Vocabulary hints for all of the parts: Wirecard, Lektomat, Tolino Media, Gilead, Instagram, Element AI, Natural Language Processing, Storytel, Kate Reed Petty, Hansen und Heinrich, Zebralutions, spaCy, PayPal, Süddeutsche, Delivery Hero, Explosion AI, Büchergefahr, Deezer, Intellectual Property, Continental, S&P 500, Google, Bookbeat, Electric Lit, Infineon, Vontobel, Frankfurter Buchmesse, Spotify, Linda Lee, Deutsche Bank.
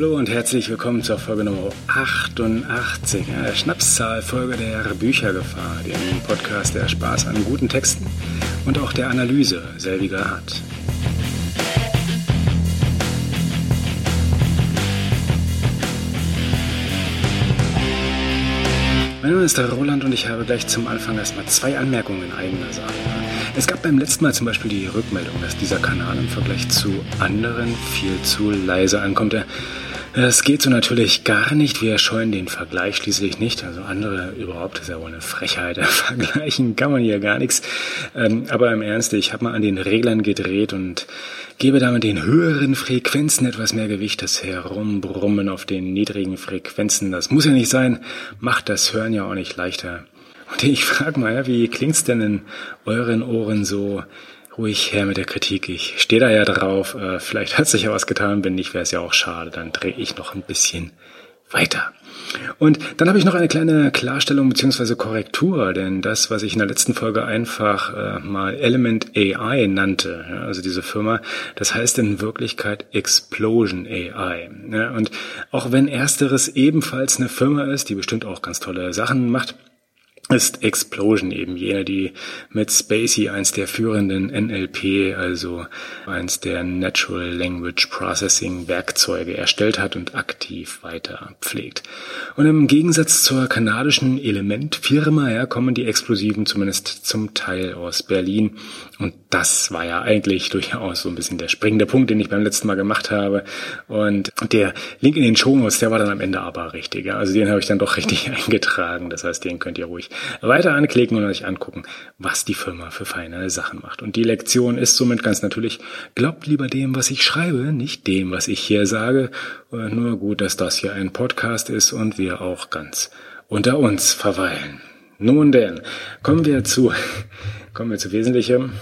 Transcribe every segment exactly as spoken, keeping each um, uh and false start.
Hallo und herzlich willkommen zur Folge Nummer achtundachtzig, der Schnapszahlfolge der Büchergefahr, dem Podcast, der Spaß an guten Texten und auch der Analyse selbiger hat. Mein Name ist Roland und ich habe gleich zum Anfang erstmal zwei Anmerkungen in eigener Sache. Es gab beim letzten Mal zum Beispiel die Rückmeldung, dass dieser Kanal im Vergleich zu anderen viel zu leise ankommt. Das geht so natürlich gar nicht. Wir scheuen den Vergleich schließlich nicht. Also andere überhaupt, ist ja wohl eine Frechheit. Vergleichen kann man hier gar nichts. Aber im Ernst, ich habe mal an den Reglern gedreht und gebe damit den höheren Frequenzen etwas mehr Gewicht. Das Herumbrummen auf den niedrigen Frequenzen, das muss ja nicht sein. Macht das Hören ja auch nicht leichter. Und ich frage mal, wie klingt's denn in euren Ohren so? Ruhig her mit der Kritik, ich stehe da ja drauf, vielleicht hat sich ja was getan, wenn nicht, wäre es ja auch schade, dann drehe ich noch ein bisschen weiter. Und dann habe ich noch eine kleine Klarstellung bzw. Korrektur, denn das, was ich in der letzten Folge einfach äh, mal Element A I nannte, ja, also diese Firma, das heißt in Wirklichkeit Explosion A I. Ja, und auch wenn ersteres ebenfalls eine Firma ist, die bestimmt auch ganz tolle Sachen macht, ist Explosion eben jene, die mit spaCy eins der führenden N L P, also eins der Natural Language Processing Werkzeuge erstellt hat und aktiv weiter pflegt. Und im Gegensatz zur kanadischen Elementfirma ja, kommen die Explosiven zumindest zum Teil aus Berlin. Und das war ja eigentlich durchaus so ein bisschen der springende Punkt, den ich beim letzten Mal gemacht habe. Und der Link in den Shownotes, der war dann am Ende aber richtig. Ja. Also den habe ich dann doch richtig eingetragen. Das heißt, den könnt ihr ruhig weiter anklicken und euch angucken, was die Firma für feine Sachen macht. Und die Lektion ist somit ganz natürlich, glaubt lieber dem, was ich schreibe, nicht dem, was ich hier sage. Nur gut, dass das hier ein Podcast ist und wir auch ganz unter uns verweilen. Nun denn, kommen wir zu, kommen wir zu Wesentlichem,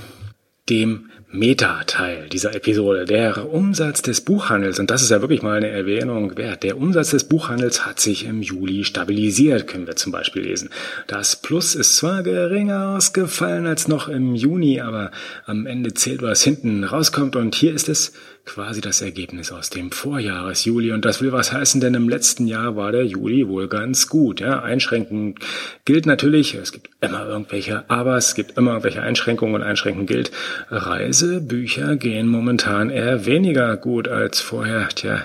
dem Meta-Teil dieser Episode, der Umsatz des Buchhandels, und das ist ja wirklich mal eine Erwähnung wert, der Umsatz des Buchhandels hat sich im Juli stabilisiert, können wir zum Beispiel lesen. Das Plus ist zwar geringer ausgefallen als noch im Juni, aber am Ende zählt, was hinten rauskommt, und hier ist es quasi das Ergebnis aus dem Vorjahresjuli, und das will was heißen, denn im letzten Jahr war der Juli wohl ganz gut. Ja, einschränkend gilt natürlich, es gibt immer irgendwelche Abers, es gibt immer irgendwelche Einschränkungen und einschränkend gilt, Reise Bücher gehen momentan eher weniger gut als vorher. Tja,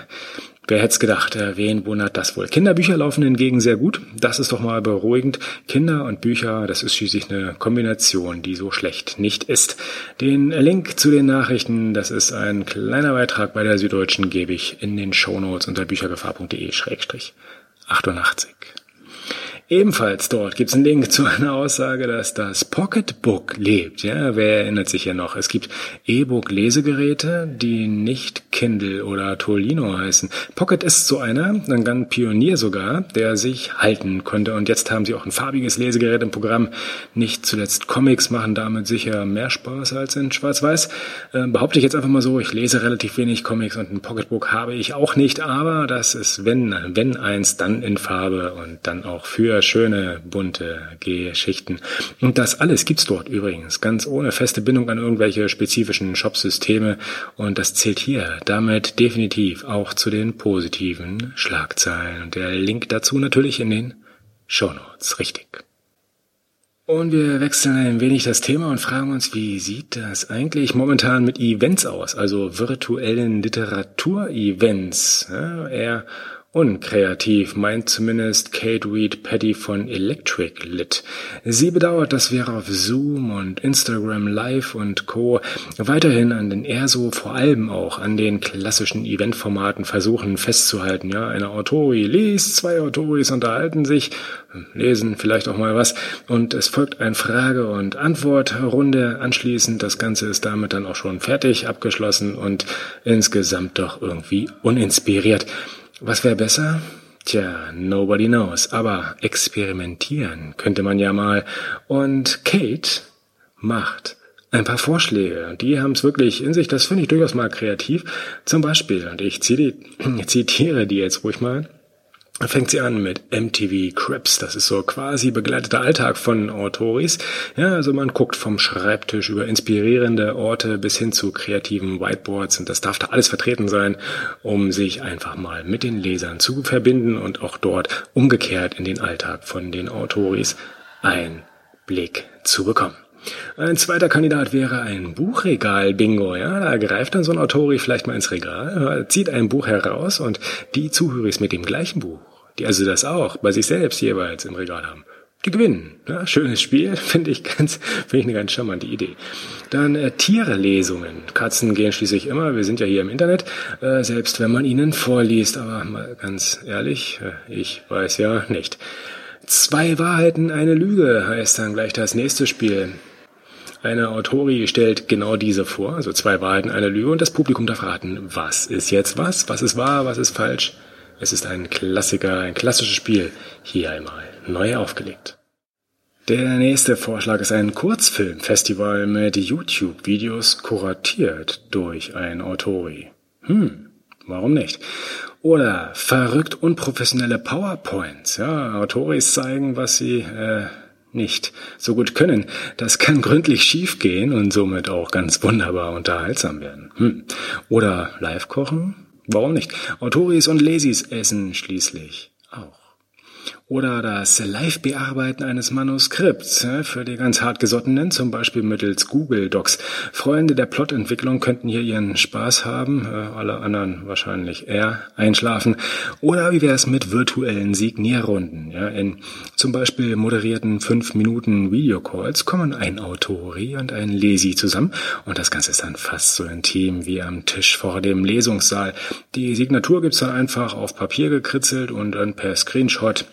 wer hätte es gedacht? Wen wundert das wohl? Kinderbücher laufen hingegen sehr gut. Das ist doch mal beruhigend. Kinder und Bücher, das ist schließlich eine Kombination, die so schlecht nicht ist. Den Link zu den Nachrichten, das ist ein kleiner Beitrag bei der Süddeutschen, gebe ich in den Shownotes unter büchergefahr punkt de schrägstrich achtundachtzig. Ebenfalls dort gibt es einen Link zu einer Aussage, dass das Pocketbook lebt. Ja, wer erinnert sich ja noch? Es gibt E-Book-Lesegeräte, die nicht Kindle oder Tolino heißen. Pocket ist so einer, ein ganz Pionier sogar, der sich halten konnte. Und jetzt haben sie auch ein farbiges Lesegerät im Programm. Nicht zuletzt Comics machen damit sicher mehr Spaß als in Schwarz-Weiß. Äh, behaupte ich jetzt einfach mal so, ich lese relativ wenig Comics und ein Pocketbook habe ich auch nicht. Aber das ist, wenn, wenn eins, dann in Farbe und dann auch für schöne, bunte Geschichten. Und das alles gibt's dort übrigens, ganz ohne feste Bindung an irgendwelche spezifischen Shopsysteme. Und das zählt hier damit definitiv auch zu den positiven Schlagzeilen. Und der Link dazu natürlich in den Shownotes, richtig. Und wir wechseln ein wenig das Thema und fragen uns, wie sieht das eigentlich momentan mit Events aus? Also virtuellen Literaturevents, ja, eher unkreativ, meint zumindest Kate Reed Petty von Electric Lit. Sie bedauert, dass wir auf Zoom und Instagram Live und Co. weiterhin an den eher so vor allem auch an den klassischen Eventformaten versuchen festzuhalten. Ja, eine Autori liest, zwei Autoris unterhalten sich, lesen vielleicht auch mal was und es folgt ein Frage- und Antwortrunde anschließend. Das Ganze ist damit dann auch schon fertig, abgeschlossen und insgesamt doch irgendwie uninspiriert. Was wäre besser? Tja, nobody knows. Aber experimentieren könnte man ja mal. Und Kate macht ein paar Vorschläge. Die haben es wirklich in sich. Das finde ich durchaus mal kreativ. Zum Beispiel, und ich zitiere die jetzt ruhig mal. Da fängt sie an mit M T V Crips. Das ist so quasi begleiteter Alltag von Autoris. Ja, also man guckt vom Schreibtisch über inspirierende Orte bis hin zu kreativen Whiteboards. Und das darf da alles vertreten sein, um sich einfach mal mit den Lesern zu verbinden und auch dort umgekehrt in den Alltag von den Autoris einen Blick zu bekommen. Ein zweiter Kandidat wäre ein Buchregal-Bingo. Ja, da greift dann so ein Autori vielleicht mal ins Regal, zieht ein Buch heraus und die Zuhörer mit dem gleichen Buch, die also das auch bei sich selbst jeweils im Regal haben, die gewinnen. Ja, schönes Spiel, finde ich ganz, finde ich eine ganz charmante Idee. Dann äh, Tierlesungen. Katzen gehen schließlich immer, wir sind ja hier im Internet, äh, selbst wenn man ihnen vorliest. Aber mal ganz ehrlich, äh, ich weiß ja nicht. Zwei Wahrheiten, eine Lüge heißt dann gleich das nächste Spiel. Eine Autorin stellt genau diese vor, also zwei Wahrheiten, eine Lüge, und das Publikum darf raten, was ist jetzt was, was ist wahr, was ist falsch. Es ist ein Klassiker, ein klassisches Spiel, hier einmal neu aufgelegt. Der nächste Vorschlag ist ein Kurzfilmfestival mit YouTube-Videos kuratiert durch ein Autori. Hm, warum nicht? Oder verrückt unprofessionelle PowerPoints. Ja, Autoris zeigen, was sie äh, nicht so gut können. Das kann gründlich schief gehen und somit auch ganz wunderbar unterhaltsam werden. Hm. Oder live kochen? Warum nicht? Autoris und Lesis essen schließlich auch. Oder das Live-Bearbeiten eines Manuskripts für die ganz hartgesottenen, zum Beispiel mittels Google Docs. Freunde der Plotentwicklung könnten hier ihren Spaß haben, alle anderen wahrscheinlich eher einschlafen. Oder wie wäre es mit virtuellen Signierrunden? Ja, in zum Beispiel moderierten fünf Minuten Videocalls kommen ein Autori und ein Lesi zusammen und das Ganze ist dann fast so intim wie am Tisch vor dem Lesungssaal. Die Signatur gibt's dann einfach auf Papier gekritzelt und dann per Screenshot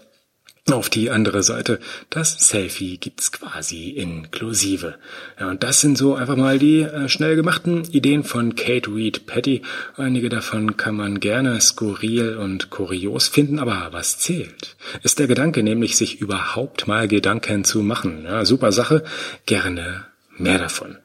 auf die andere Seite. Das Selfie gibt's quasi inklusive. Ja, und das sind so einfach mal die äh, schnell gemachten Ideen von Kate Reed Petty. Einige davon kann man gerne skurril und kurios finden, aber was zählt, ist der Gedanke, nämlich sich überhaupt mal Gedanken zu machen. Ja, super Sache, gerne mehr davon.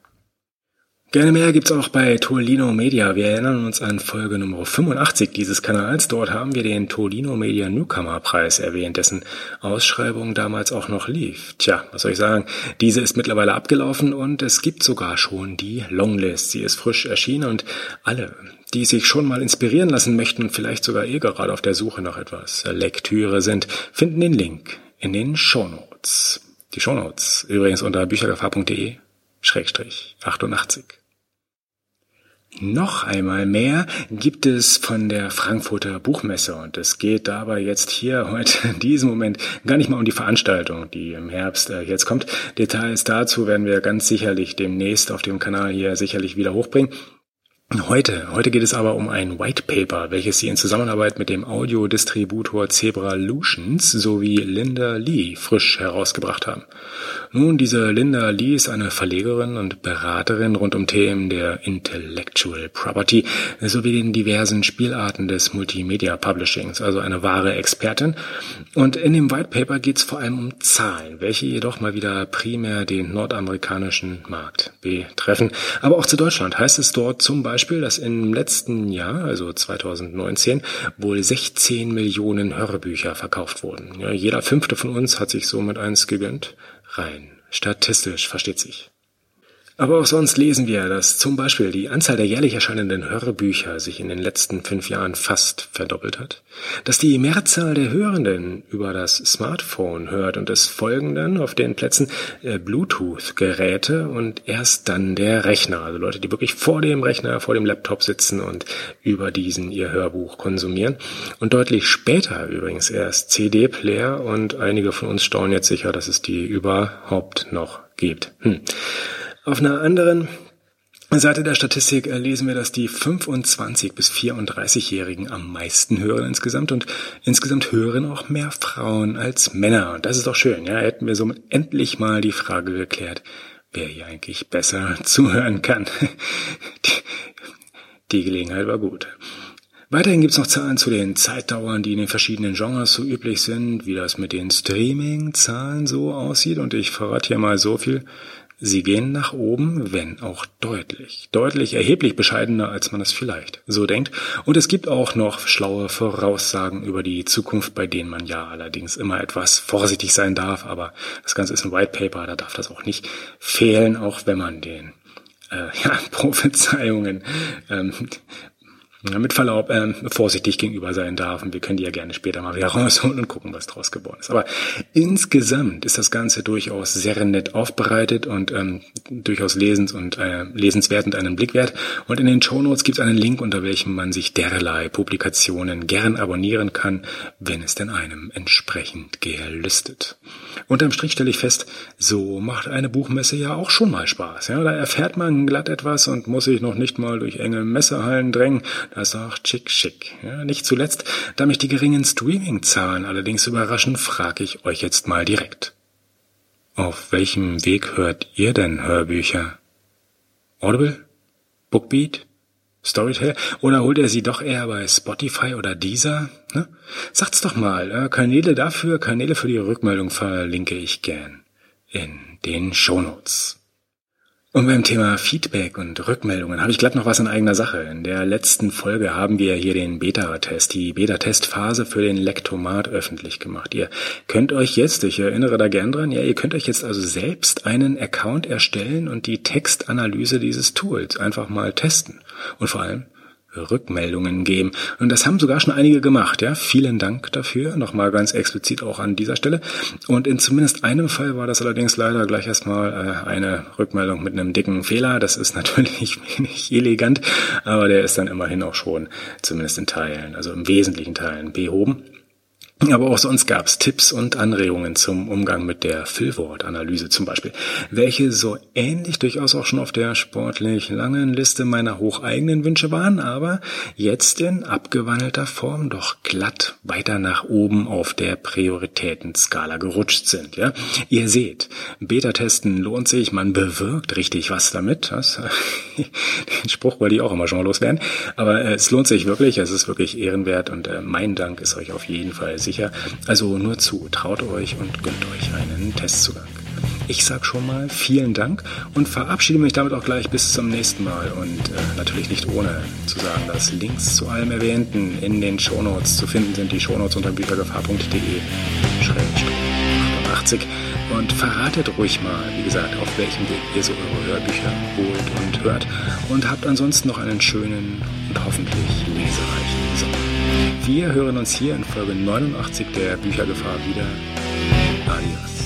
Gerne mehr gibt's auch bei Tolino Media. Wir erinnern uns an Folge Nummer fünfundachtzig dieses Kanals. Dort haben wir den Tolino Media Newcomer Preis erwähnt, dessen Ausschreibung damals auch noch lief. Tja, was soll ich sagen? Diese ist mittlerweile abgelaufen und es gibt sogar schon die Longlist. Sie ist frisch erschienen und alle, die sich schon mal inspirieren lassen möchten und vielleicht sogar eh gerade auf der Suche nach etwas Lektüre sind, finden den Link in den Shownotes. Die Shownotes übrigens unter büchergefahr.de Schrägstrich 88. Noch einmal mehr gibt es von der Frankfurter Buchmesse und es geht dabei jetzt hier heute in diesem Moment gar nicht mal um die Veranstaltung, die im Herbst äh, jetzt kommt. Details dazu werden wir ganz sicherlich demnächst auf dem Kanal hier sicherlich wieder hochbringen. Heute, heute geht es aber um ein White Paper, welches sie in Zusammenarbeit mit dem Audiodistributor Zebralutions sowie Linda Lee frisch herausgebracht haben. Nun, diese Linda Lee ist eine Verlegerin und Beraterin rund um Themen der Intellectual Property sowie den diversen Spielarten des Multimedia Publishings, also eine wahre Expertin. Und in dem White Paper geht es vor allem um Zahlen, welche jedoch mal wieder primär den nordamerikanischen Markt betreffen. Aber auch zu Deutschland heißt es dort zum Beispiel, dass im letzten Jahr, also zweitausendneunzehn, wohl sechzehn Millionen Hörbücher verkauft wurden. Ja, jeder fünfte von uns hat sich somit eins gegönnt. Rein statistisch, versteht sich. Aber auch sonst lesen wir, dass zum Beispiel die Anzahl der jährlich erscheinenden Hörbücher sich in den letzten fünf Jahren fast verdoppelt hat, dass die Mehrzahl der Hörenden über das Smartphone hört und es folgen dann auf den Plätzen äh, Bluetooth-Geräte und erst dann der Rechner, also Leute, die wirklich vor dem Rechner, vor dem Laptop sitzen und über diesen ihr Hörbuch konsumieren und deutlich später übrigens erst C D-Player und einige von uns staunen jetzt sicher, dass es die überhaupt noch gibt. Hm. Auf einer anderen Seite der Statistik lesen wir, dass die fünfundzwanzig- bis vierunddreißigjährigen am meisten hören insgesamt und insgesamt hören auch mehr Frauen als Männer. Und das ist doch schön, ja, hätten wir somit endlich mal die Frage geklärt, wer hier eigentlich besser zuhören kann. Die, die Gelegenheit war gut. Weiterhin gibt's noch Zahlen zu den Zeitdauern, die in den verschiedenen Genres so üblich sind, wie das mit den Streaming-Zahlen so aussieht. Und ich verrate hier mal so viel. Sie gehen nach oben, wenn auch deutlich. Deutlich erheblich bescheidener, als man es vielleicht so denkt. Und es gibt auch noch schlaue Voraussagen über die Zukunft, bei denen man ja allerdings immer etwas vorsichtig sein darf. Aber das Ganze ist ein White Paper, da darf das auch nicht fehlen, auch wenn man den äh, ja, Prophezeiungen ähm, mit Verlaub äh, vorsichtig gegenüber sein darf. Und wir können die ja gerne später mal wieder rausholen und gucken, was draus geworden ist. Aber insgesamt ist das Ganze durchaus sehr nett aufbereitet und ähm, durchaus lesens und äh, lesenswert und einen Blick wert. Und in den Shownotes gibt es einen Link, unter welchem man sich derlei Publikationen gern abonnieren kann, wenn es denn einem entsprechend gelüstet. Unterm Strich stelle ich fest, so macht eine Buchmesse ja auch schon mal Spaß. Ja, da erfährt man glatt etwas und muss sich noch nicht mal durch enge Messehallen drängen. Das ist auch schick, schick. Ja, nicht zuletzt, da mich die geringen Streaming-Zahlen allerdings überraschen, frage ich euch jetzt mal direkt. Auf welchem Weg hört ihr denn Hörbücher? Audible? Bookbeat? Storytel? Oder holt ihr sie doch eher bei Spotify oder Deezer? Ne? Sagt's doch mal, Kanäle dafür, Kanäle für die Rückmeldung verlinke ich gern in den Shownotes. Und beim Thema Feedback und Rückmeldungen habe ich glatt noch was in eigener Sache. In der letzten Folge haben wir hier den Beta-Test, die Beta-Testphase für den Lektomat öffentlich gemacht. Ihr könnt euch jetzt, ich erinnere da gern dran, ja, ihr könnt euch jetzt also selbst einen Account erstellen und die Textanalyse dieses Tools einfach mal testen. Und vor allem Rückmeldungen geben. Und das haben sogar schon einige gemacht, ja. Vielen Dank dafür. Nochmal ganz explizit auch an dieser Stelle. Und in zumindest einem Fall war das allerdings leider gleich erstmal äh, eine Rückmeldung mit einem dicken Fehler. Das ist natürlich wenig elegant, aber der ist dann immerhin auch schon, zumindest in Teilen, also im wesentlichen Teilen, behoben. Aber auch sonst gab's Tipps und Anregungen zum Umgang mit der Füllwortanalyse zum Beispiel, welche so ähnlich durchaus auch schon auf der sportlich langen Liste meiner hocheigenen Wünsche waren, aber jetzt in abgewandelter Form doch glatt weiter nach oben auf der Prioritätenskala gerutscht sind. Ja, ihr seht, Beta-Testen lohnt sich, man bewirkt richtig was damit. Das, den Spruch wollte ich auch immer schon mal loswerden, aber es lohnt sich wirklich, es ist wirklich ehrenwert und mein Dank ist euch auf jeden Fall sicher. Also nur zu, traut euch und gönnt euch einen Testzugang. Ich sag schon mal vielen Dank und verabschiede mich damit auch gleich bis zum nächsten Mal und äh, natürlich nicht ohne zu sagen, dass Links zu allem Erwähnten in den Shownotes zu finden sind. Die Shownotes unter büchergefahr punkt de schrägstrich achtundachtzig und verratet ruhig mal, wie gesagt, auf welchem Weg ihr so eure Hörbücher holt und hört und habt ansonsten noch einen schönen und hoffentlich lesereichen Sommer. Wir hören uns hier in Folge neunundachtzig der Büchergefahr wieder. Adios.